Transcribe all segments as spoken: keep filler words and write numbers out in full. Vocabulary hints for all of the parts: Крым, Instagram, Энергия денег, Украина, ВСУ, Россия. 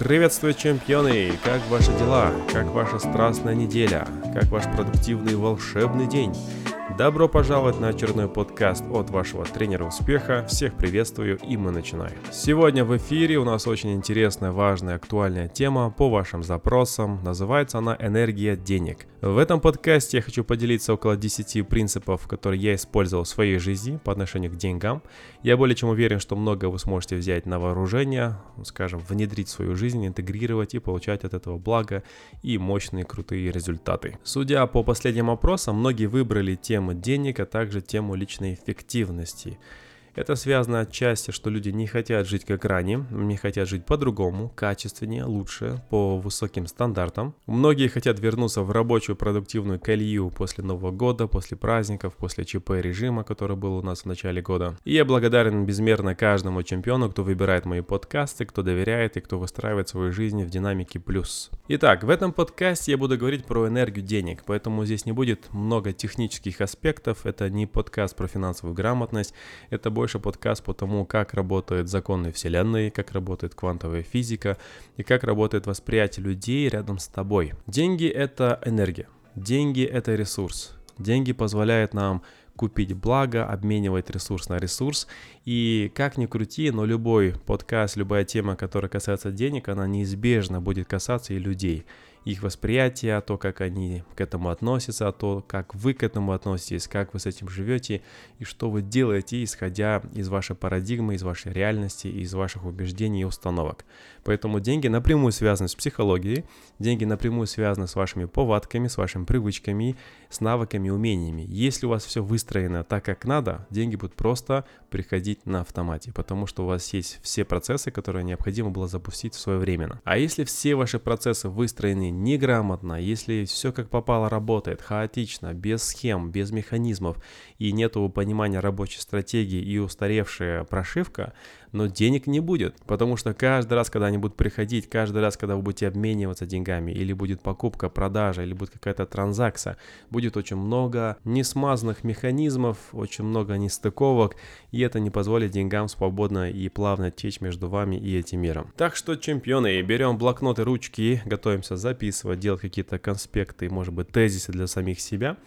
Приветствую, чемпионы! Как ваши дела? Как ваша страстная неделя? Как ваш продуктивный волшебный день? Добро пожаловать на очередной подкаст от вашего тренера успеха. Всех приветствую, и мы начинаем. Сегодня в эфире у нас очень интересная, важная, актуальная тема по вашим запросам. Называется она «Энергия денег». В этом подкасте я хочу поделиться около десяти принципов, которые я использовал в своей жизни по отношению к деньгам. Я более чем уверен, что многое вы сможете взять на вооружение, скажем, внедрить в свою жизнь, интегрировать и получать от этого благо и мощные, крутые результаты. Судя по последним опросам, многие выбрали тему денег, а также тему личной эффективности. Это связано отчасти, что люди не хотят жить как ранее, не хотят жить по-другому, качественнее, лучше, по высоким стандартам. Многие хотят вернуться в рабочую продуктивную колею после Нового года, после праздников, после ЧП-режима, который был у нас в начале года. И я благодарен безмерно каждому чемпиону, кто выбирает мои подкасты, кто доверяет и кто выстраивает свою жизнь в динамике плюс. Итак, в этом подкасте я буду говорить про энергию денег, поэтому здесь не будет много технических аспектов. Это не подкаст про финансовую грамотность, это больше Больше подкаст по тому, как работают законы вселенной, как работает квантовая физика и как работает восприятие людей рядом с тобой. Деньги — это энергия, деньги — это ресурс, деньги позволяют нам купить благо, обменивать ресурс на ресурс. И как ни крути, но любой подкаст, любая тема, которая касается денег, она неизбежно будет касаться и людей. Их восприятие, то, как они к этому относятся, то, как вы к этому относитесь, как вы с этим живете и что вы делаете, исходя из вашей парадигмы, из вашей реальности, из ваших убеждений и установок. Поэтому деньги напрямую связаны с психологией, деньги напрямую связаны с вашими повадками, с вашими привычками, с навыками, умениями. Если у вас все выстроено так, как надо, деньги будут просто приходить на автомате, потому что у вас есть все процессы, которые необходимо было запустить своевременно. А если все ваши процессы выстроены неграмотно, если все как попало работает, хаотично, без схем, без механизмов и нету понимания рабочей стратегии и устаревшая прошивка, но денег не будет, потому что каждый раз, когда они будут приходить, каждый раз, когда вы будете обмениваться деньгами, или будет покупка, продажа, или будет какая-то транзакция, будет очень много несмазанных механизмов, очень много нестыковок, и это не позволит деньгам свободно и плавно течь между вами и этим миром. Так что, чемпионы, берем блокноты, ручки, готовимся записывать, делать какие-то конспекты, может быть, тезисы для самих себя.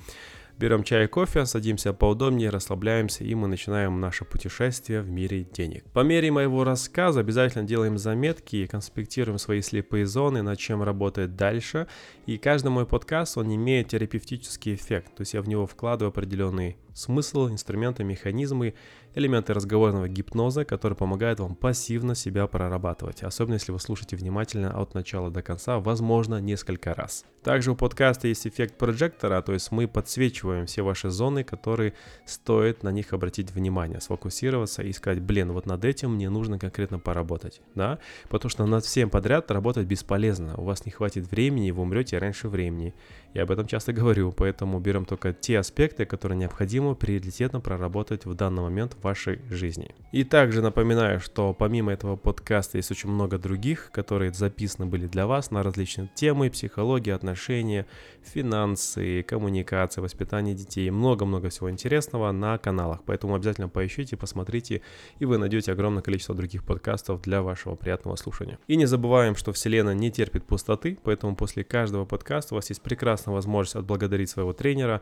Берем чай и кофе, садимся поудобнее, расслабляемся, и мы начинаем наше путешествие в мире денег. По мере моего рассказа обязательно делаем заметки, конспектируем свои слепые зоны, над чем работать дальше. И каждый мой подкаст, он имеет терапевтический эффект, то есть я в него вкладываю определенный смысл, инструменты, механизмы, элементы разговорного гипноза, которые помогают вам пассивно себя прорабатывать, особенно если вы слушаете внимательно от начала до конца, возможно, несколько раз. Также у подкаста есть эффект прожектора, то есть мы подсвечиваем все ваши зоны, которые стоит на них обратить внимание, сфокусироваться и сказать: блин, вот над этим мне нужно конкретно поработать, да, потому что над всем подряд работать бесполезно, у вас не хватит времени, вы умрете раньше времени, я об этом часто говорю, поэтому берем только те аспекты, которые необходимы приоритетно проработать в данный момент в вашей жизни. И также напоминаю, что помимо этого подкаста есть очень много других, которые записаны были для вас на различные темы: психология, отношения, финансы, коммуникация, воспитание детей, много-много всего интересного на каналах, поэтому обязательно поищите, посмотрите, и вы найдете огромное количество других подкастов для вашего приятного слушания. И не забываем, что вселенная не терпит пустоты, поэтому после каждого подкаста у вас есть прекрасная возможность отблагодарить своего тренера.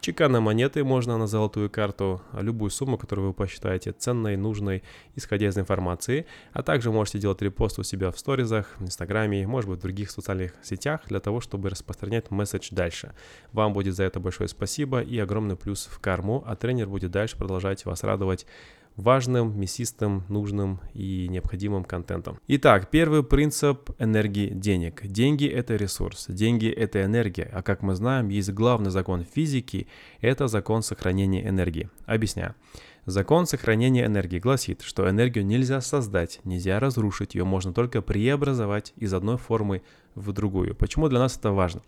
Чеканной монеты можно на золотую карту, любую сумму, которую вы посчитаете ценной, нужной, исходя из информации, а также можете делать репост у себя в сторизах, в Инстаграме, может быть, в других социальных сетях для того, чтобы распространять месседж дальше. Вам будет за это большое спасибо и огромный плюс в карму, а тренер будет дальше продолжать вас радовать важным, мясистым, нужным и необходимым контентом. Итак, первый принцип энергии денег. Деньги — это ресурс, деньги — это энергия, а как мы знаем, есть главный закон физики — это закон сохранения энергии. Объясняю. Закон сохранения энергии гласит, что энергию нельзя создать, нельзя разрушить, ее можно только преобразовать из одной формы в другую. Почему для нас это важно?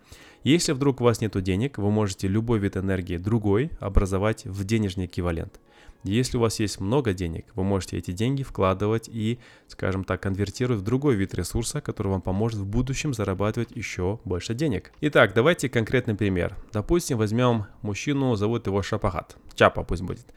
Если вдруг у вас нет денег, вы можете любой вид энергии другой образовать в денежный эквивалент. Если у вас есть много денег, вы можете эти деньги вкладывать и, скажем так, конвертировать в другой вид ресурса, который вам поможет в будущем зарабатывать еще больше денег. Итак, давайте конкретный пример. Допустим, возьмем мужчину, зовут его Шапахат. Чапа пусть будет.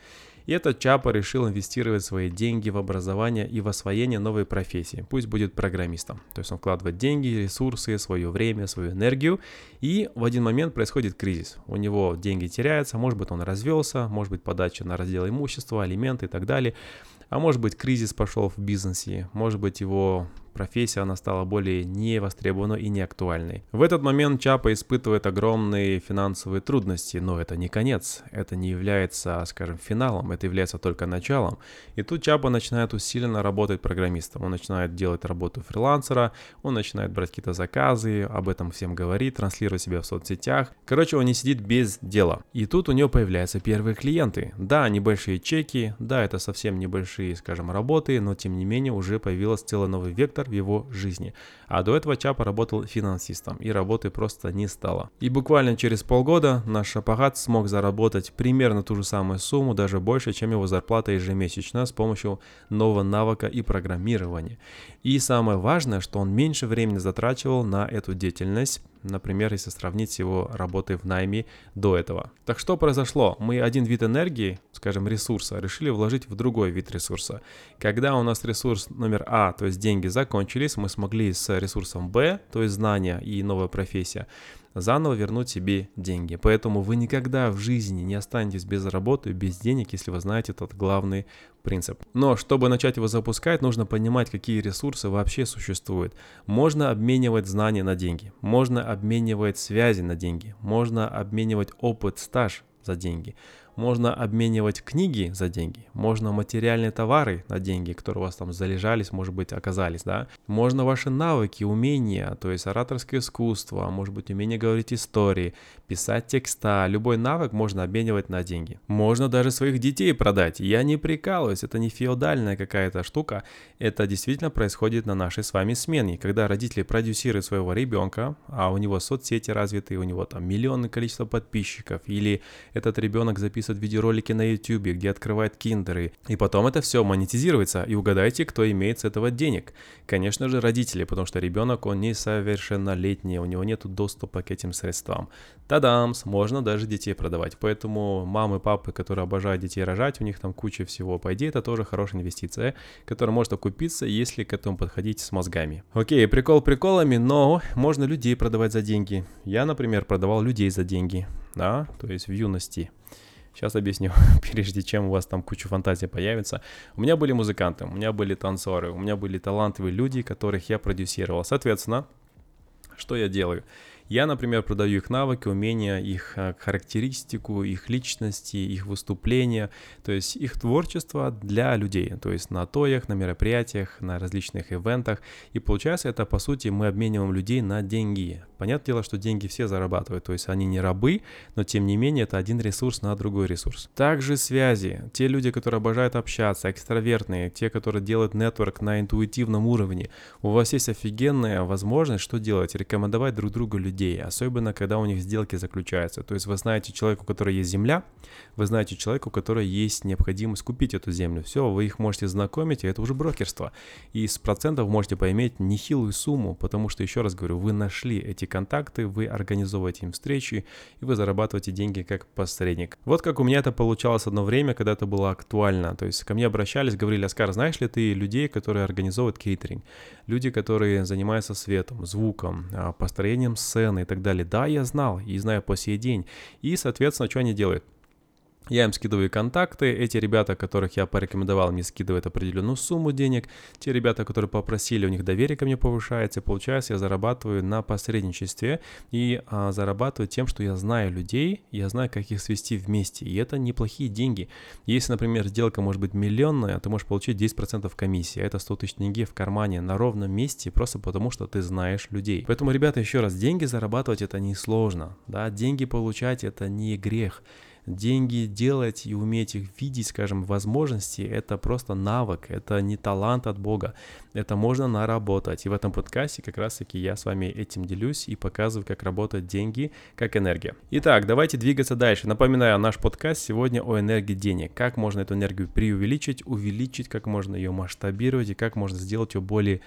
И этот Чапа решил инвестировать свои деньги в образование и в освоение новой профессии. Пусть будет программистом. То есть он вкладывает деньги, ресурсы, свое время, свою энергию. И в один момент происходит кризис. У него деньги теряются, может быть, он развелся, может быть, подача на раздел имущества, алименты и так далее. А может быть, кризис пошел в бизнесе, может быть, его профессия, она стала более невостребованной и неактуальной. В этот момент Чапа испытывает огромные финансовые трудности, но это не конец, это не является, скажем, финалом, это является только началом. И тут Чапа начинает усиленно работать программистом, он начинает делать работу фрилансера, он начинает брать какие-то заказы, об этом всем говорит, транслирует себя в соцсетях. Короче, он не сидит без дела. И тут у него появляются первые клиенты. Да, небольшие чеки, да, это совсем небольшие, скажем, работы, но тем не менее уже появился целый новый вектор в его жизни. А до этого Чапа работал финансистом, и работы просто не стало. И буквально через полгода наш Шапагат смог заработать примерно ту же самую сумму, даже больше, чем его зарплата ежемесячно, с помощью нового навыка и программирования. И самое важное, что он меньше времени затрачивал на эту деятельность, например, если сравнить с его работой в найме до этого. Так что произошло? Мы один вид энергии, скажем, ресурса, решили вложить в другой вид ресурса. Когда у нас ресурс номер А, то есть деньги, закончились, мы смогли с ресурсом Б, то есть знания и новая профессия, заново вернуть себе деньги. Поэтому вы никогда в жизни не останетесь без работы, без денег, если вы знаете этот главный принцип. Но чтобы начать его запускать, нужно понимать, какие ресурсы вообще существуют. Можно обменивать знания на деньги, можно обменивать связи на деньги, можно обменивать опыт, стаж за деньги. Можно обменивать книги за деньги, можно материальные товары на деньги, которые у вас там залежались, может быть, оказались, да. Можно ваши навыки, умения, то есть ораторское искусство, может быть, умение говорить истории, писать текста, любой навык можно обменивать на деньги. Можно даже своих детей продать, я не прикалываюсь, это не феодальная какая-то штука, это действительно происходит на нашей с вами смене, когда родители продюсируют своего ребенка, а у него соцсети развиты, у него там миллионное количество подписчиков, или этот ребенок записывает видеоролики на YouTube, где открывает киндеры, и потом это все монетизируется, и угадайте, кто имеет с этого денег. Конечно же, родители, потому что ребенок, он несовершеннолетний, у него нет доступа к этим средствам. Тадамс, можно даже детей продавать, поэтому мамы, папы, которые обожают детей рожать, у них там куча всего, по идее, это тоже хорошая инвестиция, которая может окупиться, если к этому подходить с мозгами. Окей, прикол приколами, но можно людей продавать за деньги. Я, например, продавал людей за деньги, да, то есть в юности. Сейчас объясню, прежде чем у вас там куча фантазий появится. У меня были музыканты, у меня были танцоры, у меня были талантливые люди, которых я продюсировал. Соответственно, что я делаю? Я, например, продаю их навыки, умения, их характеристику, их личности, их выступления, то есть их творчество для людей, то есть на тоях, на мероприятиях, на различных ивентах. И получается, это, по сути, мы обмениваем людей на деньги. Понятное дело, что деньги все зарабатывают, то есть они не рабы, но тем не менее это один ресурс на другой ресурс. Также связи. Те люди, которые обожают общаться, экстравертные, те, которые делают нетворк на интуитивном уровне. У вас есть офигенная возможность, что делать? Рекомендовать друг другу людей. Особенно, когда у них сделки заключаются. То есть вы знаете человека, у которого есть земля, вы знаете человека, у которого есть необходимость купить эту землю. Все, вы их можете знакомить, и это уже брокерство. И с процентов можете поиметь нехилую сумму, потому что, еще раз говорю, вы нашли эти контакты, вы организовываете им встречи, и вы зарабатываете деньги как посредник. Вот как у меня это получалось одно время, когда это было актуально. То есть ко мне обращались, говорили: Оскар, знаешь ли ты людей, которые организовывают кейтеринг? Люди, которые занимаются светом, звуком, построением сцены и так далее. Да, я знал и знаю по сей день. И, соответственно, что они делают? Я им скидываю контакты, эти ребята, которых я порекомендовал, мне скидывают определенную сумму денег, те ребята, которые попросили, у них доверие ко мне повышается, и получается, я зарабатываю на посредничестве и а, зарабатываю тем, что я знаю людей, я знаю, как их свести вместе, и это неплохие деньги. Если, например, сделка может быть миллионная, ты можешь получить десять процентов комиссии, это сто тысяч тенге в кармане на ровном месте, просто потому что ты знаешь людей. Поэтому, ребята, еще раз, деньги зарабатывать это несложно, да, деньги получать это не грех. Деньги делать и уметь их видеть, скажем, возможности, это просто навык, это не талант от Бога, это можно наработать. И в этом подкасте как раз-таки я с вами этим делюсь и показываю, как работают деньги, как энергия. Итак, давайте двигаться дальше. Напоминаю, наш подкаст сегодня о энергии денег, как можно эту энергию преувеличить, увеличить, как можно ее масштабировать и как можно сделать ее более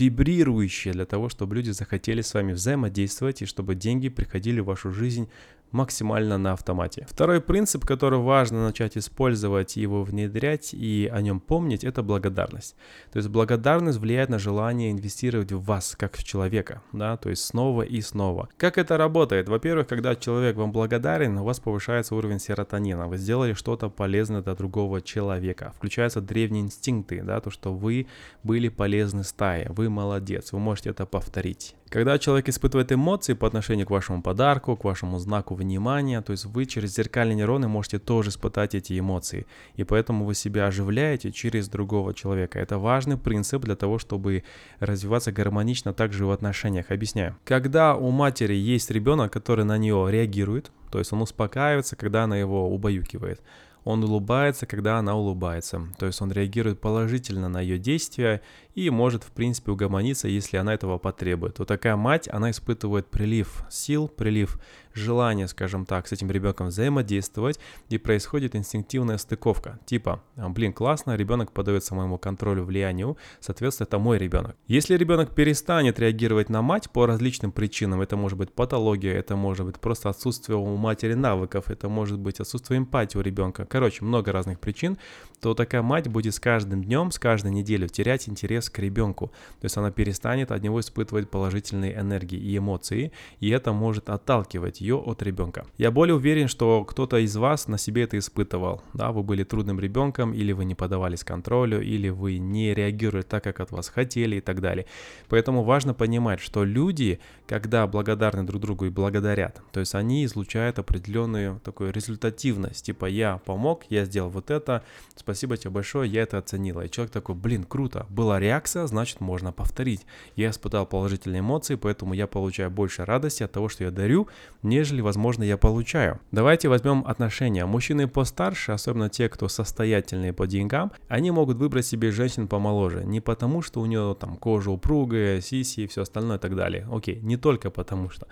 вибрирующее для того, чтобы люди захотели с вами взаимодействовать и чтобы деньги приходили в вашу жизнь максимально на автомате. Второй принцип, который важно начать использовать, его внедрять и о нем помнить, это благодарность. То есть благодарность влияет на желание инвестировать в вас, как в человека, да, то есть снова и снова. Как это работает? Во-первых, когда человек вам благодарен, у вас повышается уровень серотонина, вы сделали что-то полезное для другого человека, включаются древние инстинкты, да, то, что вы были полезны стае, вы молодец, вы можете это повторить. Когда человек испытывает эмоции по отношению к вашему подарку, к вашему знаку внимания, то есть вы через зеркальные нейроны можете тоже испытать эти эмоции, и поэтому вы себя оживляете через другого человека. Это важный принцип для того, чтобы развиваться гармонично также и в отношениях. Объясняю. Когда у матери есть ребенок, который на нее реагирует, то есть он успокаивается, когда она его убаюкивает. Он улыбается, когда она улыбается, то есть он реагирует положительно на ее действия и может, в принципе, угомониться, если она этого потребует. Вот такая мать, она испытывает прилив сил, прилив желания, скажем так, с этим ребенком взаимодействовать, и происходит инстинктивная стыковка, типа, блин, классно, ребенок поддается моему контролю, влиянию, соответственно, это мой ребенок. Если ребенок перестанет реагировать на мать по различным причинам, это может быть патология, это может быть просто отсутствие у матери навыков, это может быть отсутствие эмпатии у ребенка, короче, много разных причин, то такая мать будет с каждым днем, с каждой неделей терять интерес к ребенку. То есть она перестанет от него испытывать положительные энергии и эмоции, и это может отталкивать ее от ребенка. Я более уверен, что кто-то из вас на себе это испытывал. Да, вы были трудным ребенком, или вы не поддавались контролю, или вы не реагируете так, как от вас хотели и так далее. Поэтому важно понимать, что люди, когда благодарны друг другу и благодарят, то есть они излучают определенную такую результативность, типа я помогу, Мог, я сделал вот это, спасибо тебе большое, я это оценила. И человек такой, блин, круто, была реакция, значит можно повторить. Я испытал положительные эмоции, поэтому я получаю больше радости от того, что я дарю, нежели, возможно, я получаю. Давайте возьмем отношения. Мужчины постарше, особенно те, кто состоятельные по деньгам, они могут выбрать себе женщин помоложе. Не потому, что у нее там кожа упругая, сиси и все остальное и так далее. Окей, не только потому что.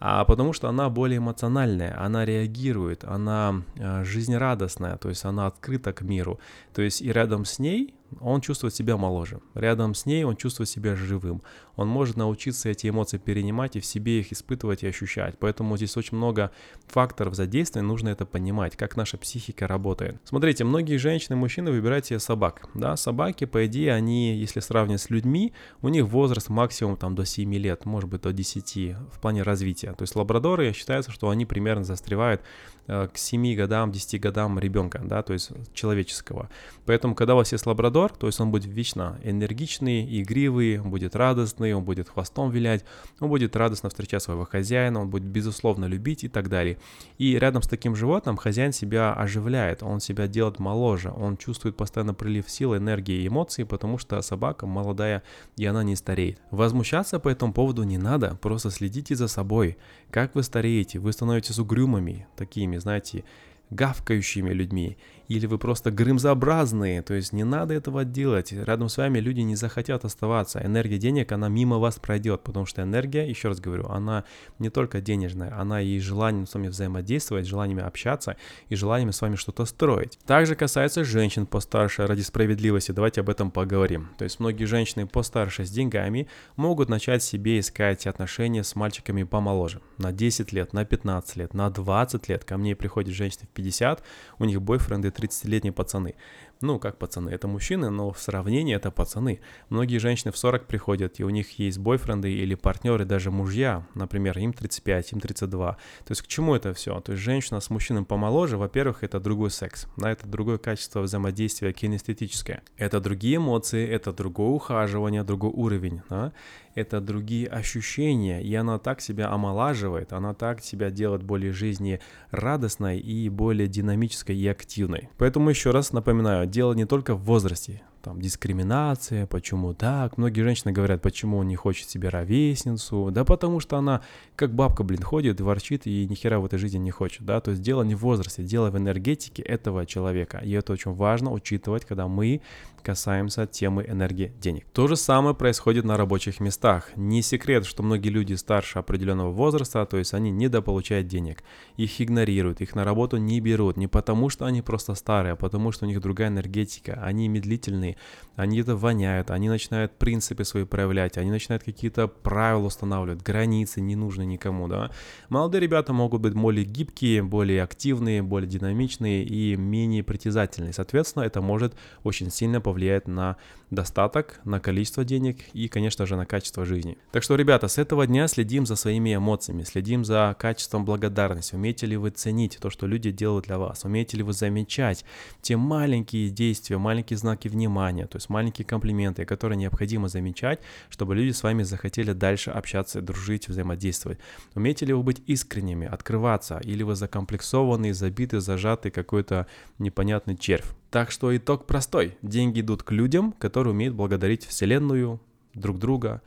А потому что она более эмоциональная, она реагирует, она жизнерадостная. То есть она открыта к миру. То есть и рядом с ней он чувствует себя моложе. Рядом с ней он чувствует себя живым. Он может научиться эти эмоции перенимать и в себе их испытывать и ощущать. Поэтому здесь очень много факторов задействия, нужно это понимать, как наша психика работает. Смотрите, многие женщины и мужчины выбирают себе собак. Да, собаки, по идее, они, если сравнивать с людьми, у них возраст максимум там, до семи лет, может быть, до десяти в плане развития. То есть лабрадоры, считается, что они примерно застревают э, к семи годам, десяти годам ребенка, да, то есть человеческого. Поэтому, когда у вас есть лабрадор, то есть он будет вечно энергичный, игривый, он будет радостный, он будет хвостом вилять, он будет радостно встречать своего хозяина, он будет безусловно любить и так далее. И рядом с таким животным хозяин себя оживляет, он себя делает моложе, он чувствует постоянно прилив сил, энергии и эмоций, потому что собака молодая и она не стареет. Возмущаться по этому поводу не надо, просто следите за собой. Как вы стареете, вы становитесь угрюмыми, такими, знаете, гавкающими людьми, или вы просто грымзообразные, то есть не надо этого делать, рядом с вами люди не захотят оставаться, энергия денег, она мимо вас пройдет, потому что энергия, еще раз говорю, она не только денежная, она и желанием с вами взаимодействовать, желаниями общаться и желанием с вами что-то строить. Также касается женщин постарше, ради справедливости, давайте об этом поговорим. То есть многие женщины постарше с деньгами могут начать себе искать отношения с мальчиками помоложе, на десять лет, на пятнадцать лет, на двадцать лет, ко мне приходят женщины в пятьдесят, у них бойфренды тридцатилетние пацаны. Ну, как пацаны, это мужчины, но в сравнении это пацаны. Многие женщины в сорок приходят, и у них есть бойфренды или партнеры, даже мужья, например, им тридцать пять, им тридцать два. То есть к чему это все? То есть женщина с мужчиной помоложе, во-первых, это другой секс, да, это другое качество взаимодействия кинестетическое. Это другие эмоции, это другое ухаживание, другой уровень, да? Это другие ощущения, и она так себя омолаживает, она так себя делает более жизнерадостной и более динамической и активной. Поэтому еще раз напоминаю, дело не только в возрасте. Там дискриминация, почему так? Многие женщины говорят, почему он не хочет себе ровесницу. Да потому что она как бабка, блин, ходит, ворчит и ни хера в этой жизни не хочет, да? То есть дело не в возрасте, дело в энергетике этого человека. И это очень важно учитывать, когда мы касаемся темы энергии денег. То же самое происходит на рабочих местах. Не секрет, что многие люди старше определенного возраста, то есть они недополучают денег, их игнорируют, их на работу не берут. Не потому что они просто старые, а потому что у них другая энергетика, они медлительные, непонятные, они это воняют, они начинают принципы свои проявлять, они начинают какие-то правила устанавливать, границы не нужны никому, да. Молодые ребята могут быть более гибкие, более активные, более динамичные и менее притязательные. Соответственно, это может очень сильно повлиять на достаток, на количество денег и, конечно же, на качество жизни. Так что, ребята, с этого дня следим за своими эмоциями, следим за качеством благодарности. Умеете ли вы ценить то, что люди делают для вас? Умеете ли вы замечать те маленькие действия, маленькие знаки внимания, то есть маленькие комплименты, которые необходимо замечать, чтобы люди с вами захотели дальше общаться, дружить, взаимодействовать? Умеете ли вы быть искренними, открываться, или вы закомплексованный, забитый, зажатый какой-то непонятный червь? Так что итог простой. Деньги идут к людям, которые умеют благодарить Вселенную, друг друга,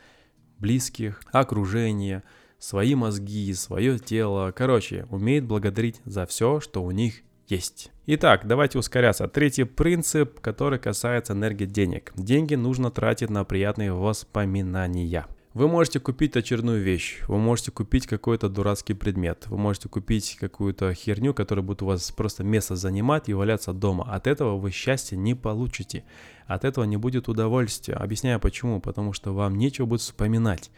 близких, окружение, свои мозги, свое тело. Короче, умеют благодарить за все, что у них есть. Итак, давайте ускоряться. Третий принцип, который касается энергии денег. Деньги нужно тратить на приятные воспоминания. Вы можете купить очередную вещь, вы можете купить какой-то дурацкий предмет, вы можете купить какую-то херню, которая будет у вас просто место занимать и валяться дома. От этого вы счастья не получите, от этого не будет удовольствия. Объясняю почему, потому что вам нечего будет вспоминать.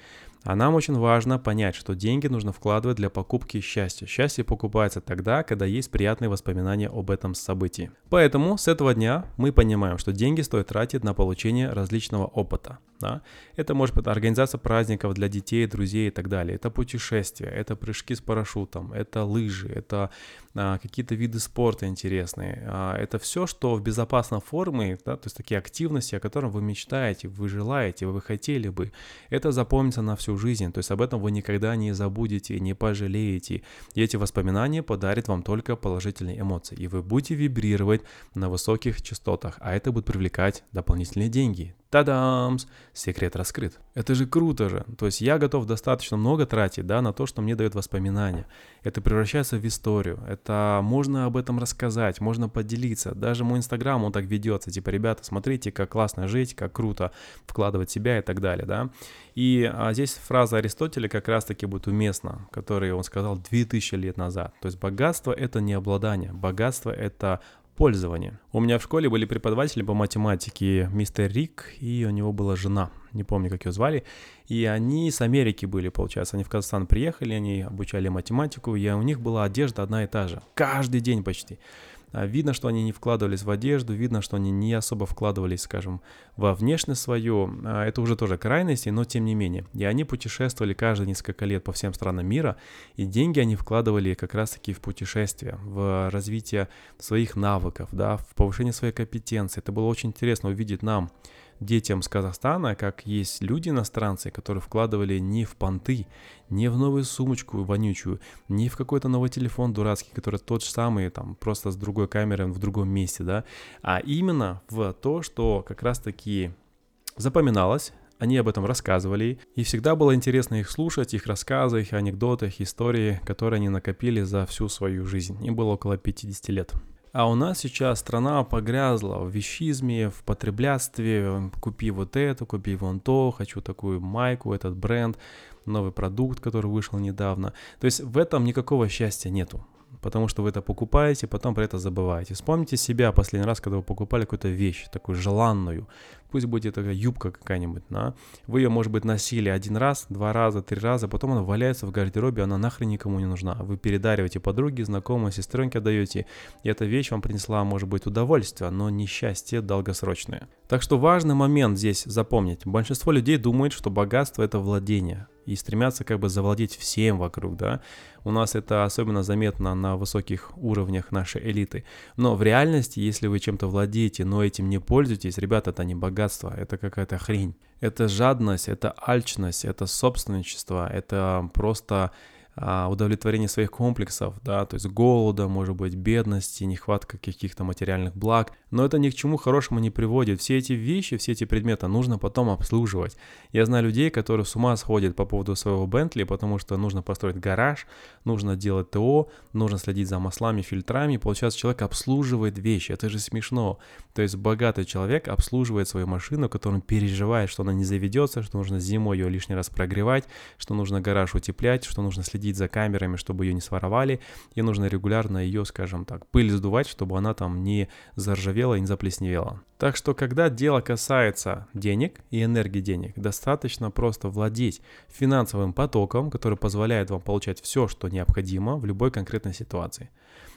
А нам очень важно понять, что деньги нужно вкладывать для покупки счастья. Счастье покупается тогда, когда есть приятные воспоминания об этом событии. Поэтому с этого дня мы понимаем, что деньги стоит тратить на получение различного опыта. Да? Это может быть организация праздников для детей, друзей и так далее. Это путешествия, это прыжки с парашютом, это лыжи, это а, какие-то виды спорта интересные. А, это все, что в безопасной форме, да? То есть такие активности, о которых вы мечтаете, вы желаете, вы хотели бы. Это запомнится на всю жизнь, то есть об этом вы никогда не забудете, не пожалеете. И эти воспоминания подарят вам только положительные эмоции, и вы будете вибрировать на высоких частотах, а это будет привлекать дополнительные деньги. Та-дамс! Секрет раскрыт. Это же круто же. То есть я готов достаточно много тратить, да, на то, что мне дает воспоминания. Это превращается в историю. Это можно об этом рассказать, можно поделиться. Даже мой Instagram, он так ведется. Типа, ребята, смотрите, как классно жить, как круто вкладывать себя и так далее, да. И а здесь фраза Аристотеля как раз-таки будет уместна, которую он сказал две тысячи лет назад. То есть богатство – это не обладание, богатство – это пользование. У меня в школе были преподаватели по математике, мистер Рик, и у него была жена, не помню, как ее звали, и они с Америки были, получается, они в Казахстан приехали, они обучали математику, и у них была одежда одна и та же, каждый день почти. Видно, что они не вкладывались в одежду, видно, что они не особо вкладывались, скажем, во внешность свою. Это уже тоже крайности, но тем не менее. И они путешествовали каждые несколько лет по всем странам мира, и деньги они вкладывали как раз-таки в путешествия, в развитие своих навыков, да, в повышение своей компетенции. Это было очень интересно увидеть нам, детям с Казахстана, как есть люди-иностранцы, которые вкладывали не в понты, не в новую сумочку вонючую, не в какой-то новый телефон дурацкий, который тот же самый, там, просто с другой камерой в другом месте, да, а именно в то, что как раз-таки запоминалось. Они об этом рассказывали, и всегда было интересно их слушать, их рассказы, их анекдоты, их истории, которые они накопили за всю свою жизнь. Им было около пятьдесят лет. А у нас сейчас страна погрязла в вещизме, в потреблятстве. Купи вот это, купи вон то, хочу такую майку, этот бренд, новый продукт, который вышел недавно. То есть в этом никакого счастья нету, потому что вы это покупаете, потом про это забываете. Вспомните себя последний раз, когда вы покупали какую-то вещь, такую желанную. Пусть будет такая юбка какая-нибудь, да? Вы ее, может быть, носили один раз, два раза, три раза, потом она валяется в гардеробе, она нахрен никому не нужна. Вы передариваете подруге, знакомой, сестренке отдаете, и эта вещь вам принесла, может быть, удовольствие, но не счастье долгосрочное. Так что важный момент здесь запомнить. Большинство людей думает, что богатство – это владение, и стремятся как бы завладеть всем вокруг, да. У нас это особенно заметно на высоких уровнях нашей элиты. Но в реальности, если вы чем-то владеете, но этим не пользуетесь, ребята, это не богатство, это какая-то хрень. Это жадность, это алчность, это собственничество, это просто удовлетворение своих комплексов, да, то есть голода, может быть, бедности, нехватка каких-то материальных благ, но это ни к чему хорошему не приводит. Все эти вещи, все эти предметы нужно потом обслуживать. Я знаю людей, которые с ума сходят по поводу своего Бентли, потому что нужно построить гараж, нужно делать ТО, нужно следить за маслами, фильтрами, получается, человек обслуживает вещи, это же смешно. То есть богатый человек обслуживает свою машину, которую он переживает, что она не заведется, что нужно зимой ее лишний раз прогревать, что нужно гараж утеплять, что нужно следить следить за камерами, чтобы ее не своровали, и нужно регулярно ее, скажем так, пыль сдувать, чтобы она там не заржавела и не заплесневела. Так что, когда дело касается денег и энергии денег, достаточно просто владеть финансовым потоком, который позволяет вам получать все, что необходимо в любой конкретной ситуации.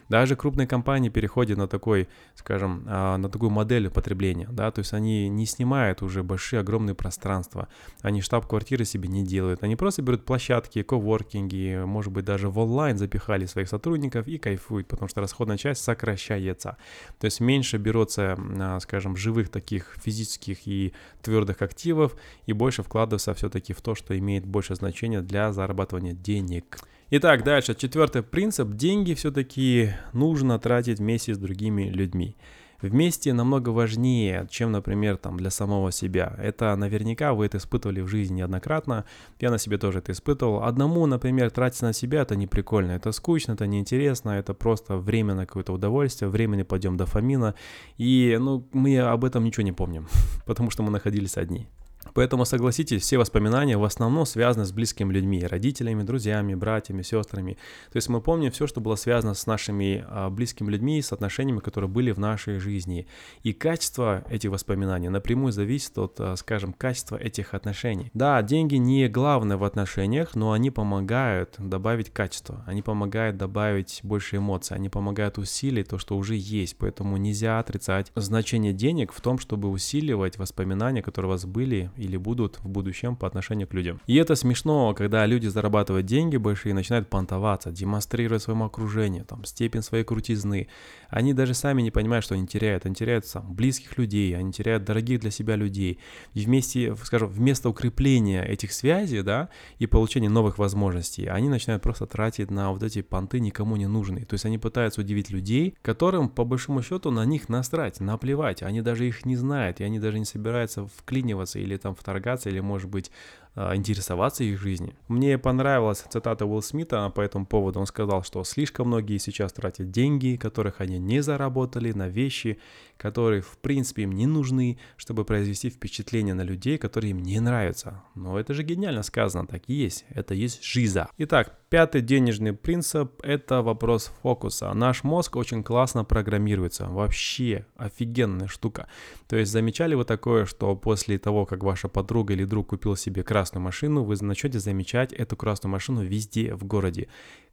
Даже крупные компании переходят на такой, скажем, на такую модель потребления, да, то есть они не снимают уже большие огромные пространства, они штаб-квартиры себе не делают, они просто берут площадки, коворкинги, может быть, даже в онлайн запихали своих сотрудников и кайфуют, потому что расходная часть сокращается, то есть меньше берется, скажем, живых таких физических и твердых активов и больше вкладывается все-таки в то, что имеет больше значения для зарабатывания денег. Итак, дальше, четвертый принцип. Деньги все-таки нужно тратить вместе с другими людьми. Вместе намного важнее, чем, например, там, для самого себя. Это наверняка вы это испытывали в жизни неоднократно. Я на себе тоже это испытывал. Одному, например, тратить на себя — это не прикольно, это скучно, это неинтересно, это просто время на какое-то удовольствие, временный подъем дофамина. И ну, мы об этом ничего не помним, потому что мы находились одни. Поэтому, согласитесь, все воспоминания в основном связаны с близкими людьми, родителями, друзьями, братьями, сестрами. То есть мы помним все, что было связано с нашими близкими людьми, с отношениями, которые были в нашей жизни. И качество этих воспоминаний напрямую зависит от, скажем, качества этих отношений. Да, деньги не главное в отношениях, но они помогают добавить качество, они помогают добавить больше эмоций, они помогают усилить то, что уже есть. Поэтому нельзя отрицать значение денег в том, чтобы усиливать воспоминания, которые у вас были или будут в будущем по отношению к людям. И это смешно, когда люди зарабатывают деньги большие и начинают понтоваться, демонстрировать своему окружению, там, степень своей крутизны. Они даже сами не понимают, что они теряют. Они теряют сам, близких людей, они теряют дорогих для себя людей. И вместе, скажем, вместо укрепления этих связей, да, и получения новых возможностей, они начинают просто тратить на вот эти понты никому не нужные. То есть они пытаются удивить людей, которым, по большому счету, на них насрать, наплевать. Они даже их не знают, и они даже не собираются вклиниваться или там вторгаться, или, может быть, интересоваться их жизнью. Мне понравилась цитата Уилл Смита по этому поводу. Он сказал, что слишком многие сейчас тратят деньги, которых они не заработали, на вещи, которые, в принципе, им не нужны, чтобы произвести впечатление на людей, которые им не нравятся. Но это же гениально сказано, так и есть. Это есть жиза. Итак, пятый денежный принцип – это вопрос фокуса. Наш мозг очень классно программируется. Вообще офигенная штука. То есть замечали вы такое, что после того, как ваша подруга или друг купил себе красную машину, вы начнете замечать эту красную машину везде в городе.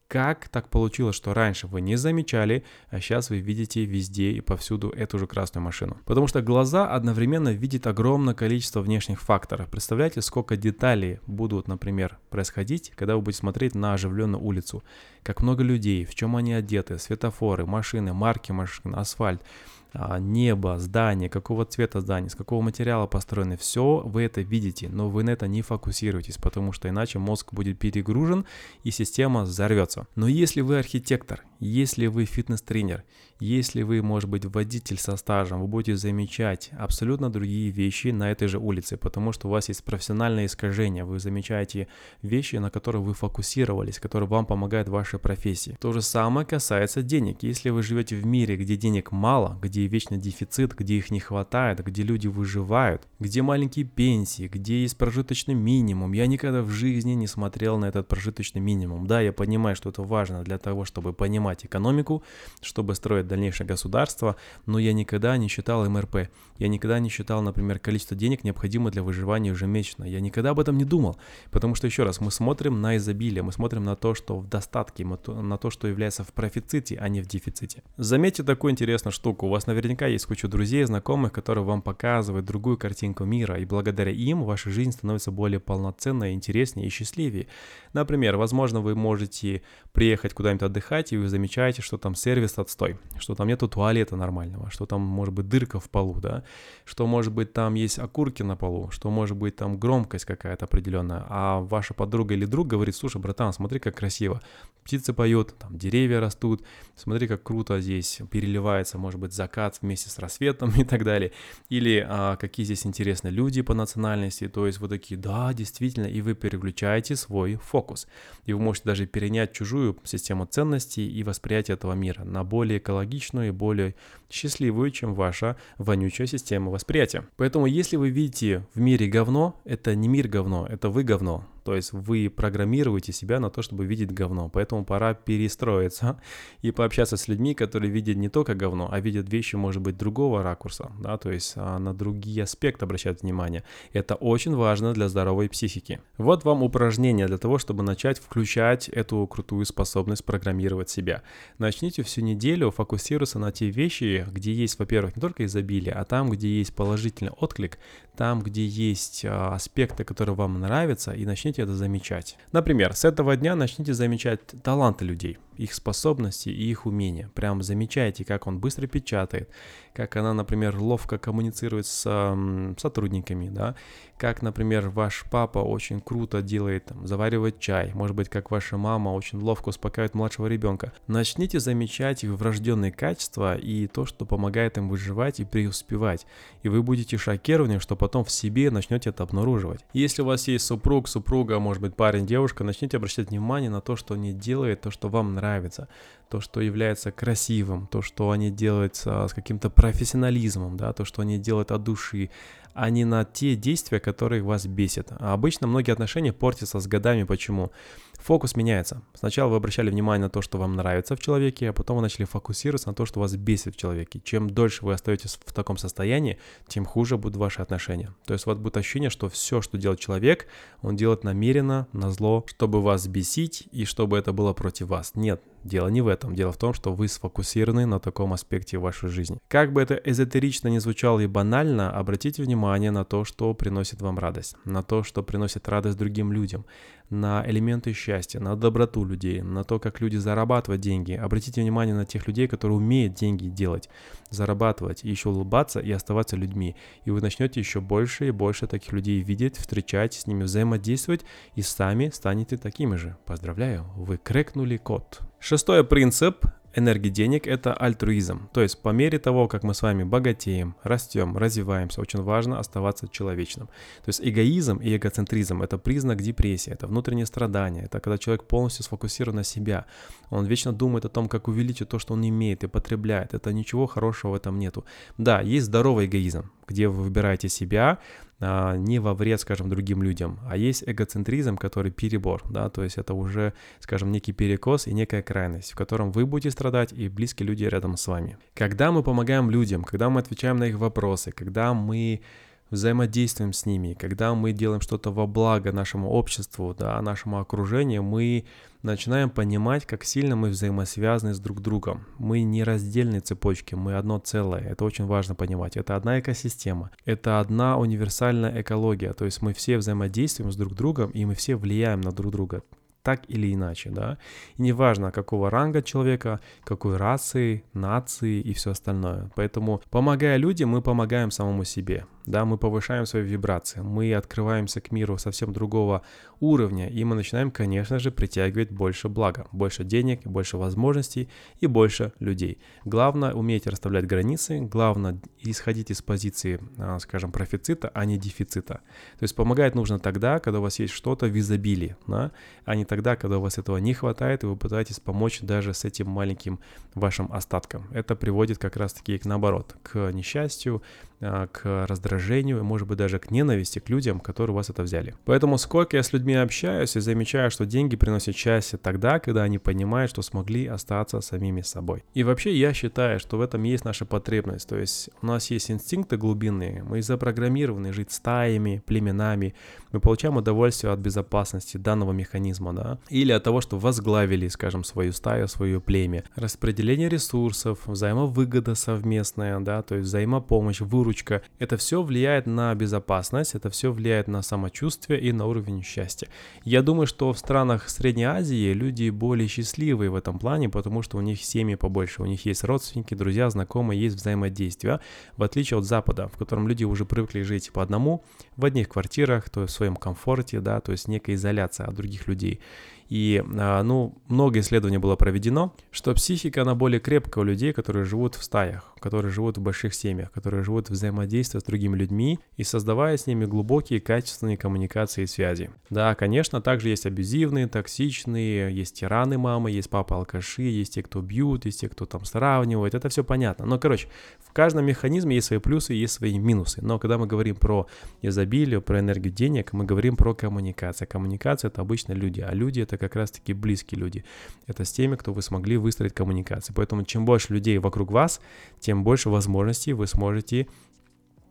Как так получилось, что раньше вы не замечали, а сейчас вы видите везде и повсюду эту же красную машину? Потому что глаза одновременно видят огромное количество внешних факторов. Представляете, сколько деталей будут, например, происходить, когда вы будете смотреть на оживленную улицу? Как много людей, в чем они одеты, светофоры, машины, марки машин, асфальт, небо, здание, какого цвета здание, с какого материала построены, все вы это видите, но вы на это не фокусируетесь, потому что иначе мозг будет перегружен и система взорвется. Но если вы архитектор, если вы фитнес-тренер, если вы, может быть, водитель со стажем, вы будете замечать абсолютно другие вещи на этой же улице, потому что у вас есть профессиональное искажение, вы замечаете вещи, на которые вы фокусировались, которые вам помогают в вашей профессии. То же самое касается денег. Если вы живете в мире, где денег мало, где вечный дефицит, где их не хватает, где люди выживают, где маленькие пенсии, где есть прожиточный минимум. Я никогда в жизни не смотрел на этот прожиточный минимум. Да, я понимаю, что это важно для того, чтобы понимать экономику, чтобы строить дальнейшее государство, но я никогда не считал эм эр пэ. Я никогда не считал, например, количество денег, необходимое для выживания ежемесячно. Я никогда об этом не думал, потому что, еще раз, мы смотрим на изобилие, мы смотрим на то, что в достатке, на то, что является в профиците, а не в дефиците. Заметьте такую интересную штуку. У вас наверняка есть куча друзей, знакомых, которые вам показывают другую картинку мира, и благодаря им ваша жизнь становится более полноценной, интереснее и счастливее. Например, возможно, вы можете приехать куда-нибудь отдыхать, и вы замечаете, что там сервис отстой, что там нету туалета нормального, что там, может быть, дырка в полу, да, что, может быть, там есть окурки на полу, что, может быть, там громкость какая-то определенная, а ваша подруга или друг говорит: слушай, братан, смотри, как красиво, птицы поют, там деревья растут, смотри, как круто здесь переливается, может быть, закат вместе с рассветом и так далее. Или а, какие здесь интересные люди по национальности. То есть вы такие: да, действительно, и вы переключаете свой фокус. И вы можете даже перенять чужую систему ценностей и восприятие этого мира на более экологичную и более счастливую, чем ваша вонючая система восприятия. Поэтому если вы видите в мире говно, это не мир говно, это вы говно. То есть вы программируете себя на то, чтобы видеть говно. Поэтому пора перестроиться и пообщаться с людьми, которые видят не только говно, а видят вещи, может быть, другого ракурса, да, то есть на другие аспекты обращать внимание. Это очень важно для здоровой психики. Вот вам упражнение для того, чтобы начать включать эту крутую способность программировать себя. Начните всю неделю фокусироваться на те вещи, где есть, во-первых, не только изобилие, а там, где есть положительный отклик, там, где есть аспекты, которые вам нравятся, и начните это замечать. Например, с этого дня начните замечать таланты людей, их способности и их умения. Прям замечайте, как он быстро печатает, как она, например, ловко коммуницирует с э, сотрудниками, да, как, например, ваш папа очень круто делает, там, заваривает чай, может быть, как ваша мама очень ловко успокаивает младшего ребенка. Начните замечать их врожденные качества и то, что помогает им выживать и преуспевать. И вы будете шокированы, что потом в себе начнете это обнаруживать. Если у вас есть супруг, супруга, может быть, парень, девушка, начните обращать внимание на то, что они делают, то, что вам нравится. нравится, то, что является красивым, то, что они делают с каким-то профессионализмом, да, то, что они делают от души, а не на те действия, которые вас бесят. А обычно многие отношения портятся с годами. Почему? Фокус меняется. Сначала вы обращали внимание на то, что вам нравится в человеке, а потом вы начали фокусироваться на то, что вас бесит в человеке. Чем дольше вы остаетесь в таком состоянии, тем хуже будут ваши отношения. То есть вот будет ощущение, что все, что делает человек, он делает намеренно, назло, чтобы вас бесить и чтобы это было против вас. Нет, дело не в этом. Дело в том, что вы сфокусированы на таком аспекте вашей жизни. Как бы это эзотерично ни звучало и банально, обратите внимание на то, что приносит вам радость, на то, что приносит радость другим людям, на элементы счастья, на доброту людей, на то, как люди зарабатывают деньги. Обратите внимание на тех людей, которые умеют деньги делать, зарабатывать, и еще улыбаться и оставаться людьми. И вы начнете еще больше и больше таких людей видеть, встречать, с ними взаимодействовать, и сами станете такими же. Поздравляю, вы крекнули код. Шестой принцип энергии денег – это альтруизм. То есть по мере того, как мы с вами богатеем, растем, развиваемся, очень важно оставаться человечным. То есть эгоизм и эгоцентризм – это признак депрессии, это внутреннее страдание, это когда человек полностью сфокусирован на себя. Он вечно думает о том, как увеличить то, что он имеет и потребляет. Это ничего хорошего в этом нету. Да, есть здоровый эгоизм, где вы выбираете себя, не во вред, скажем, другим людям. А есть эгоцентризм, который перебор, да, то есть это уже, скажем, некий перекос и некая крайность, в котором вы будете страдать и близкие люди рядом с вами. Когда мы помогаем людям, когда мы отвечаем на их вопросы, когда мы взаимодействуем с ними, когда мы делаем что-то во благо нашему обществу, да, нашему окружению, мы начинаем понимать, как сильно мы взаимосвязаны с друг другом. Мы не раздельные цепочки, мы одно целое. Это очень важно понимать. Это одна экосистема, это одна универсальная экология. То есть мы все взаимодействуем с друг другом, и мы все влияем на друг друга. Так или иначе, да, и неважно, какого ранга человека, какой расы, нации и все остальное. Поэтому, помогая людям, мы помогаем самому себе, да, мы повышаем свои вибрации, мы открываемся к миру совсем другого уровня, и мы начинаем, конечно же, притягивать больше блага, больше денег, больше возможностей и больше людей. Главное, умейте расставлять границы, главное, исходить из позиции, скажем, профицита, а не дефицита. То есть помогать нужно тогда, когда у вас есть что-то в изобилии, да, а не тогда, Тогда, когда у вас этого не хватает, и вы пытаетесь помочь даже с этим маленьким вашим остатком. Это приводит как раз-таки к, наоборот, к несчастью, к раздражению и, может быть, даже к ненависти к людям, которые у вас это взяли. Поэтому сколько я с людьми общаюсь и замечаю, что деньги приносят счастье тогда, когда они понимают, что смогли остаться самими собой. И вообще я считаю, что в этом есть наша потребность. То есть у нас есть инстинкты глубинные, мы запрограммированы жить стаями, племенами, мы получаем удовольствие от безопасности данного механизма, да, или от того, что возглавили, скажем, свою стаю, свое племя. Распределение ресурсов, взаимовыгода совместная, да, то есть взаимопомощь, выручка. Это все влияет на безопасность, это все влияет на самочувствие и на уровень счастья. Я думаю, что в странах Средней Азии люди более счастливые в этом плане, потому что у них семьи побольше, у них есть родственники, друзья, знакомые, есть взаимодействие, в отличие от Запада, в котором люди уже привыкли жить по одному, в одних квартирах, то есть в своем комфорте, да, то есть некая изоляция от других людей. И, ну, много исследований было проведено, что психика, она более крепкая у людей, которые живут в стаях, которые живут в больших семьях, которые живут в взаимодействии с другими людьми и создавая с ними глубокие, качественные коммуникации и связи. Да, конечно, также есть абьюзивные, токсичные, есть тираны мамы, есть папы-алкаши, есть те, кто бьют, есть те, кто там сравнивает, это все понятно. Но, короче, в каждом механизме есть свои плюсы, есть свои минусы. Но когда мы говорим про изобилие, про энергию денег, мы говорим про коммуникацию. Коммуникация — это обычно люди, а люди — это как раз-таки близкие люди. Это с теми, кто вы смогли выстроить коммуникации. Поэтому чем больше людей вокруг вас, тем больше возможностей вы сможете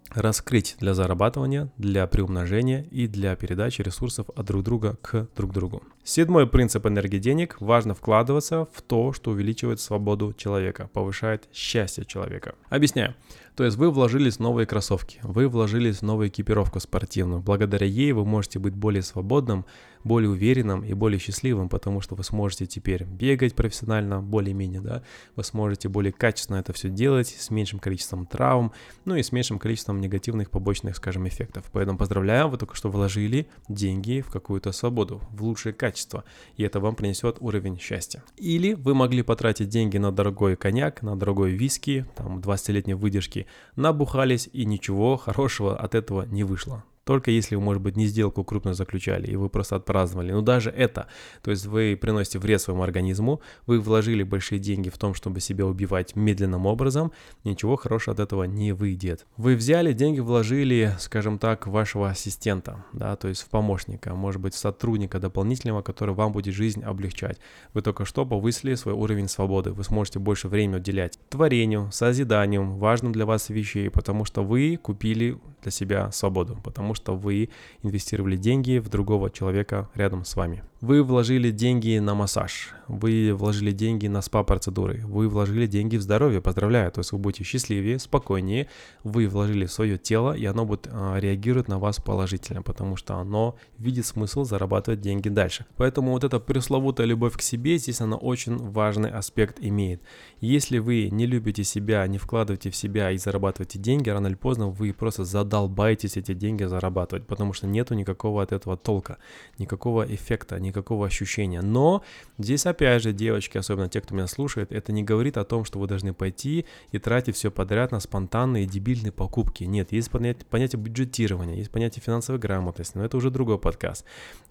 раскрыть для зарабатывания, для приумножения и для передачи ресурсов от друг друга к друг другу. Седьмой принцип энергии денег. Важно вкладываться в то, что увеличивает свободу человека, повышает счастье человека. Объясняю. То есть вы вложились в новые кроссовки, вы вложились в новую экипировку спортивную. Благодаря ей вы можете быть более свободным, более уверенным и более счастливым, потому что вы сможете теперь бегать профессионально, более-менее, да. Вы сможете более качественно это все делать, с меньшим количеством травм, ну и с меньшим количеством негативных побочных, скажем, эффектов. Поэтому поздравляю, вы только что вложили деньги в какую-то свободу, в лучшее качество, и это вам принесет уровень счастья. Или вы могли потратить деньги на дорогой коньяк, на дорогой виски, там двадцатилетней выдержки, набухались, и ничего хорошего от этого не вышло. Только если вы, может быть, не сделку крупно заключали, и вы просто отпраздновали. Но даже это, то есть вы приносите вред своему организму, вы вложили большие деньги в том, чтобы себя убивать медленным образом, ничего хорошего от этого не выйдет. Вы взяли, деньги вложили, скажем так, в вашего ассистента, да, то есть в помощника, может быть, в сотрудника дополнительного, который вам будет жизнь облегчать. Вы только что повысили свой уровень свободы, вы сможете больше времени уделять творению, созиданию, важным для вас вещей, потому что вы купили для себя свободу, потому что вы инвестировали деньги в другого человека рядом с вами. Вы вложили деньги на массаж, вы вложили деньги на спа-процедуры, вы вложили деньги в здоровье, поздравляю, то есть вы будете счастливее, спокойнее, вы вложили в свое тело, и оно будет реагировать на вас положительно, потому что оно видит смысл зарабатывать деньги дальше. Поэтому вот эта пресловутая любовь к себе, здесь она очень важный аспект имеет. Если вы не любите себя, не вкладываете в себя и зарабатываете деньги, рано или поздно вы просто задолбаетесь эти деньги зарабатывать, потому что нету никакого от этого толка, никакого эффекта, никакого ощущения. Но здесь опять же, девочки, особенно те, кто меня слушает, это не говорит о том, что вы должны пойти и тратить все подряд на спонтанные дебильные покупки. Нет, есть понятие, понятие бюджетирования, есть понятие финансовой грамотности, но это уже другой подкаст.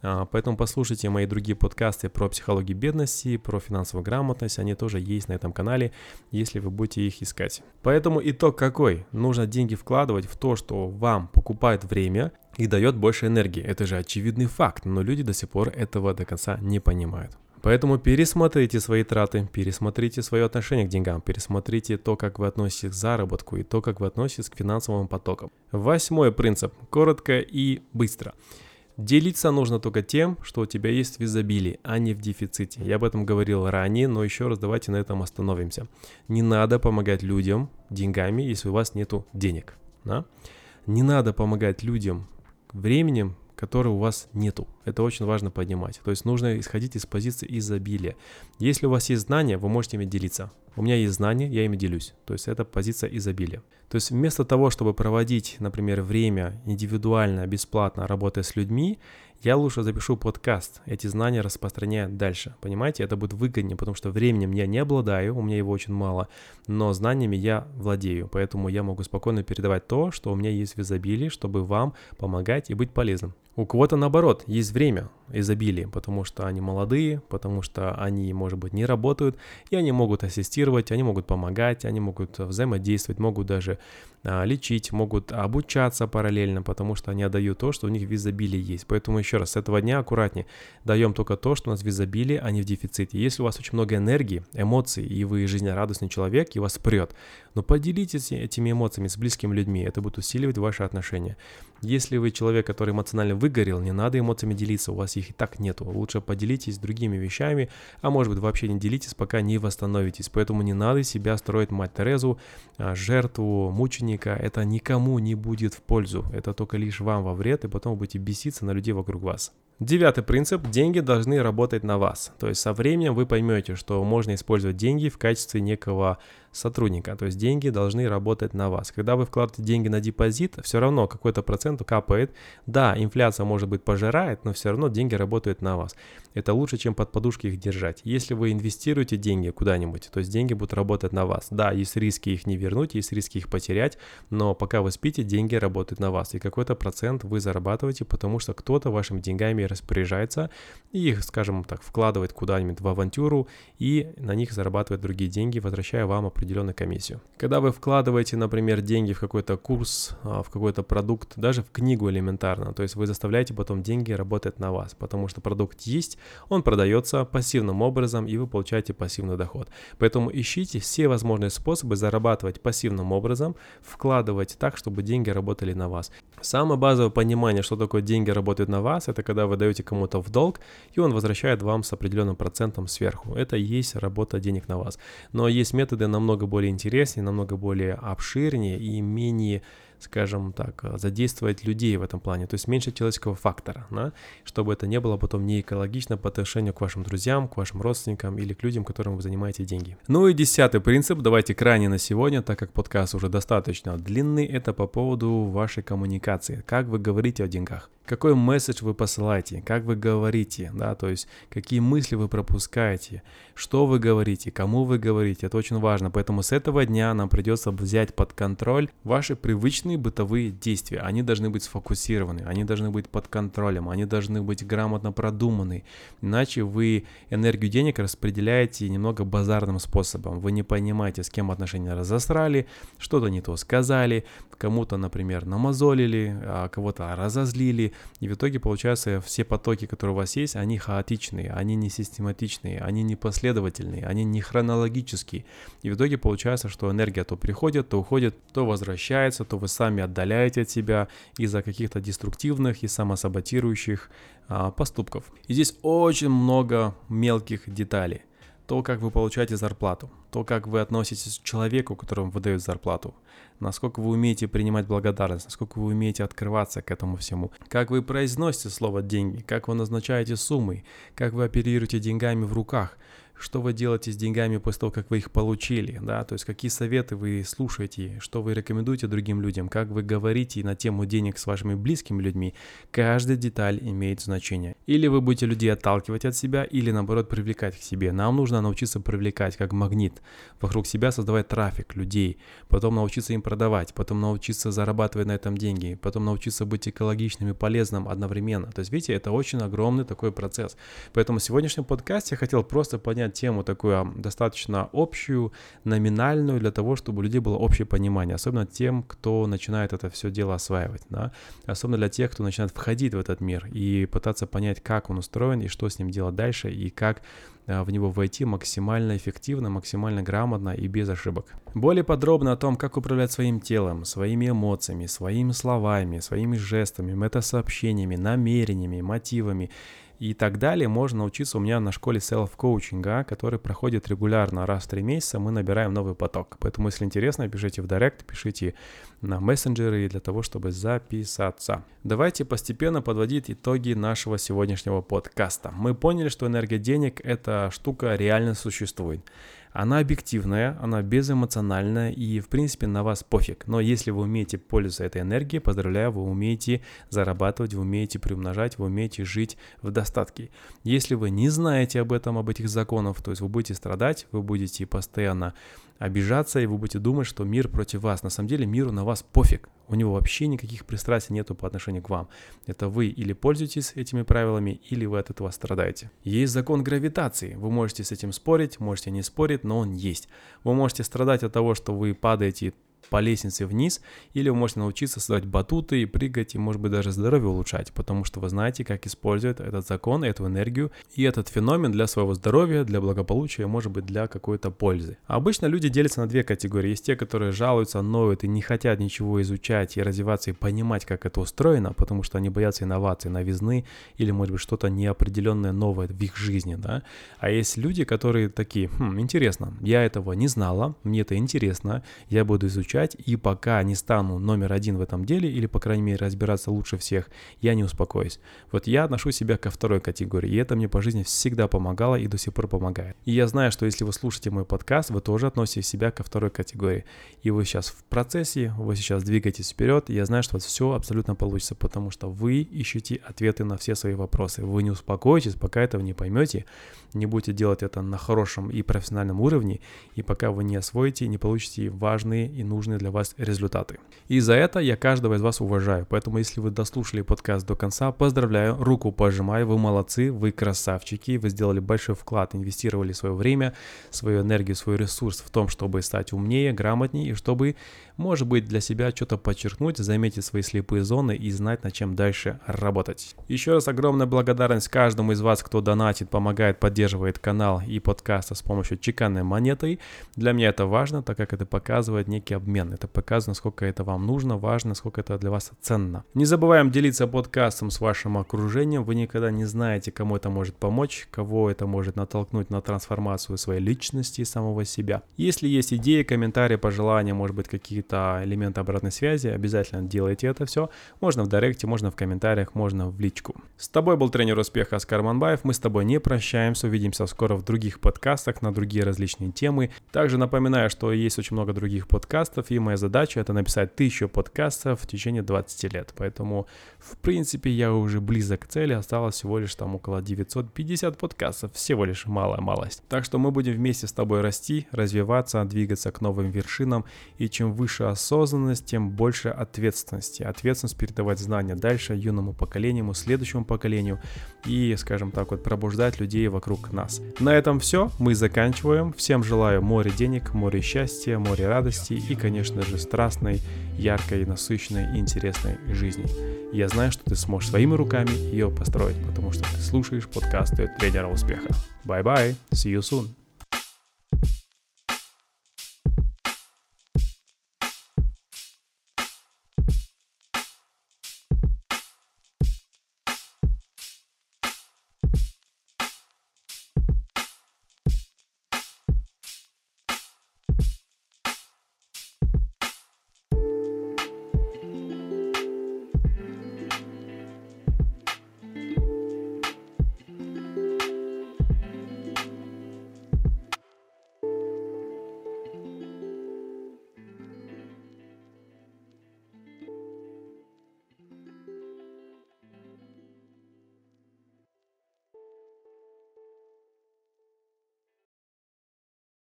А, поэтому послушайте мои другие подкасты про психологию бедности, про финансовую грамотность, они тоже есть на этом канале, если вы будете их искать. Поэтому итог какой? Нужно деньги вкладывать в то, что вам покупает время и дает больше энергии. Это же очевидный факт, но люди до сих пор этого до конца не понимают. Поэтому пересмотрите свои траты, пересмотрите свое отношение к деньгам, пересмотрите то, как вы относитесь к заработку и то, как вы относитесь к финансовым потокам. Восьмой принцип. Коротко и быстро. Делиться нужно только тем, что у тебя есть в изобилии, а не в дефиците. Я об этом говорил ранее, но еще раз давайте на этом остановимся. Не надо помогать людям деньгами, если у вас нету денег. Да? Не надо помогать людям временем, которого у вас нету. Это очень важно понимать. То есть нужно исходить из позиции изобилия. Если у вас есть знания, вы можете ими делиться. У меня есть знания, я ими делюсь. То есть это позиция изобилия. То есть вместо того, чтобы проводить, например, время индивидуально, бесплатно, работая с людьми, я лучше запишу подкаст, эти знания распространяю дальше. Понимаете, это будет выгоднее, потому что временем я не обладаю, у меня его очень мало, но знаниями я владею, поэтому я могу спокойно передавать то, что у меня есть в изобилии, чтобы вам помогать и быть полезным. У кого-то, наоборот, есть время изобилия, потому что они молодые, потому что они, может быть, не работают, и они могут ассистировать, они могут помогать, они могут взаимодействовать, могут даже а, лечить, могут обучаться параллельно, потому что они отдают то, что у них в изобилии есть. Поэтому еще раз, с этого дня аккуратнее. Даем только то, что у нас в изобилии, а не в дефиците. Если у вас очень много энергии, эмоций, и вы жизнерадостный человек, и вас прет, но поделитесь этими эмоциями с близкими людьми, это будет усиливать ваши отношения. Если вы человек, который эмоционально выгорел, не надо эмоциями делиться, у вас их и так нету. Лучше поделитесь другими вещами, а может быть вообще не делитесь, пока не восстановитесь. Поэтому не надо себя строить мать Терезу, жертву, мученика. Это никому не будет в пользу, это только лишь вам во вред, и потом вы будете беситься на людей вокруг вас. Девятый принцип. Деньги должны работать на вас. То есть со временем вы поймете, что можно использовать деньги в качестве некого сотрудника. То есть деньги должны работать на вас. Когда вы вкладываете деньги на депозит, все равно какой-то процент капает. Да, инфляция, может быть, пожирает, но все равно деньги работают на вас. Это лучше, чем под подушкой их держать. Если вы инвестируете деньги куда-нибудь, то есть деньги будут работать на вас. Да, есть риски их не вернуть, есть риски их потерять, но пока вы спите, деньги работают на вас. И какой-то процент вы зарабатываете, потому что кто-то вашими деньгами распоряжается и их, скажем так, вкладывает куда-нибудь в авантюру и на них зарабатывает другие деньги, возвращая вам определенную комиссию. Когда вы вкладываете, например, деньги в какой-то курс, в какой-то продукт, даже в книгу элементарно, то есть вы заставляете потом деньги работать на вас, потому что продукт есть, он продается пассивным образом и вы получаете пассивный доход. Поэтому ищите все возможные способы зарабатывать пассивным образом, вкладывать так, чтобы деньги работали на вас. Самое базовое понимание, что такое деньги работают на вас, это когда вы даете кому-то в долг, и он возвращает вам с определенным процентом сверху. Это и есть работа денег на вас. Но есть методы намного более интереснее, намного более обширнее и менее, скажем так, задействовать людей в этом плане, то есть меньше человеческого фактора, да? Чтобы это не было потом не экологично по отношению к вашим друзьям, к вашим родственникам или к людям, которым вы занимаете деньги. Ну и десятый принцип, давайте крайне на сегодня, так как подкаст уже достаточно длинный, это по поводу вашей коммуникации, как вы говорите о деньгах. Какой месседж вы посылаете, как вы говорите, да, то есть какие мысли вы пропускаете, что вы говорите, кому вы говорите, это очень важно. Поэтому с этого дня нам придется взять под контроль ваши привычные бытовые действия. Они должны быть сфокусированы, они должны быть под контролем, они должны быть грамотно продуманы. Иначе вы энергию денег распределяете немного базарным способом. Вы не понимаете, с кем отношения разосрали, что-то не то сказали, кому-то, например, намазолили, кого-то разозлили. И в итоге, получается, все потоки, которые у вас есть, они хаотичные, они не систематичные, они непоследовательные, они не хронологические. И в итоге получается, что энергия то приходит, то уходит, то возвращается, то вы сами отдаляете от себя из-за каких-то деструктивных и самосаботирующих а, поступков. И здесь очень много мелких деталей. То, как вы получаете зарплату, то, как вы относитесь к человеку, которому вы даете зарплату, насколько вы умеете принимать благодарность, насколько вы умеете открываться к этому всему, как вы произносите слово «деньги», как вы назначаете суммы, как вы оперируете деньгами в руках, что вы делаете с деньгами после того, как вы их получили, да, то есть какие советы вы слушаете, что вы рекомендуете другим людям, как вы говорите на тему денег с вашими близкими людьми, каждая деталь имеет значение. Или вы будете людей отталкивать от себя, или наоборот привлекать к себе. Нам нужно научиться привлекать как магнит, вокруг себя создавать трафик людей, потом научиться им продавать, потом научиться зарабатывать на этом деньги, потом научиться быть экологичным и полезным одновременно. То есть, видите, это очень огромный такой процесс. Поэтому в сегодняшнем подкасте я хотел просто понять тему такую достаточно общую, номинальную, для того, чтобы у людей было общее понимание, особенно тем, кто начинает это все дело осваивать, да? Особенно для тех, кто начинает входить в этот мир и пытаться понять, как он устроен и что с ним делать дальше, и как в него войти максимально эффективно, максимально грамотно и без ошибок. Более подробно о том, как управлять своим телом, своими эмоциями, своими словами, своими жестами, метасообщениями, намерениями, мотивами и так далее, можно научиться у меня на школе селф-коучинга, который проходит регулярно раз в три месяца, мы набираем новый поток. Поэтому, если интересно, пишите в директ, пишите на мессенджеры для того, чтобы записаться. Давайте постепенно подводить итоги нашего сегодняшнего подкаста. Мы поняли, что энергия денег – эта штука реально существует. Она объективная, она безэмоциональная и, в принципе, на вас пофиг. Но если вы умеете пользоваться этой энергией, поздравляю, вы умеете зарабатывать, вы умеете приумножать, вы умеете жить в достатке. Если вы не знаете об этом, об этих законах, то есть вы будете страдать, вы будете постоянно обижаться, и вы будете думать, что мир против вас. На самом деле миру на вас пофиг. У него вообще никаких пристрастий нету по отношению к вам. Это вы или пользуетесь этими правилами, или вы от этого страдаете. Есть закон гравитации. Вы можете с этим спорить, можете не спорить, но он есть. Вы можете страдать от того, что вы падаете по лестнице вниз, или вы можете научиться создавать батуты и прыгать, и, может быть, даже здоровье улучшать, потому что вы знаете, как использовать этот закон, эту энергию и этот феномен для своего здоровья, для благополучия, может быть, для какой-то пользы. Обычно люди делятся на две категории. Есть те, которые жалуются, ноют и не хотят ничего изучать и развиваться, и понимать, как это устроено, потому что они боятся инноваций, новизны, или, может быть, что-то неопределенное новое в их жизни, да. А есть люди, которые такие: хм, интересно, я этого не знала, мне это интересно, я буду изучать, изучать, и пока не стану номер один в этом деле, или, по крайней мере, разбираться лучше всех, я не успокоюсь. Вот я отношу себя ко второй категории, и это мне по жизни всегда помогало и до сих пор помогает. И я знаю, что если вы слушаете мой подкаст, вы тоже относите себя ко второй категории, и вы сейчас в процессе, вы сейчас двигаетесь вперед, и я знаю, что у вас все абсолютно получится, потому что вы ищете ответы на все свои вопросы. Вы не успокоитесь, пока этого не поймете, не будете делать это на хорошем и профессиональном уровне, и пока вы не освоите, не получите важные и нужные для вас результаты. И за это я каждого из вас уважаю, поэтому если вы дослушали подкаст до конца, поздравляю, руку пожимаю, вы молодцы, вы красавчики, вы сделали большой вклад, инвестировали свое время, свою энергию, свой ресурс в том, чтобы стать умнее, грамотнее, и чтобы, может быть, для себя что-то подчеркнуть, заметить свои слепые зоны и знать, над чем дальше работать. Еще раз огромная благодарность каждому из вас, кто донатит, помогает, поддерживает канал и подкасты с помощью чеканной монеты. Для меня это важно, так как это показывает некий обмен. Это показывает, насколько это вам нужно, важно, насколько это для вас ценно. Не забываем делиться подкастом с вашим окружением. Вы никогда не знаете, кому это может помочь, кого это может натолкнуть на трансформацию своей личности и самого себя. Если есть идеи, комментарии, пожелания, может быть, какие-то элементы обратной связи, обязательно делайте это все. Можно в директе, можно в комментариях, можно в личку. С тобой был тренер успеха Оскар Манбаев. Мы с тобой не прощаемся. Увидимся скоро в других подкастах на другие различные темы. Также напоминаю, что есть очень много других подкастов, и моя задача — это написать тысячу подкастов в течение двадцати лет. Поэтому, в принципе, я уже близок к цели. Осталось всего лишь там около девятьсот пятьдесят подкастов. Всего лишь малая малость. Так что мы будем вместе с тобой расти, развиваться, двигаться к новым вершинам. И чем выше осознанность, тем больше ответственности. Ответственность передавать знания дальше юному поколению, следующему поколению и, скажем так, вот пробуждать людей вокруг нас. На этом все. Мы заканчиваем. Всем желаю море денег, море счастья, море радости и, конечно же, страстной, яркой, насыщенной и интересной жизни. Я знаю, что ты сможешь своими руками ее построить, потому что ты слушаешь подкасты тренера успеха. Bye-bye. See you soon.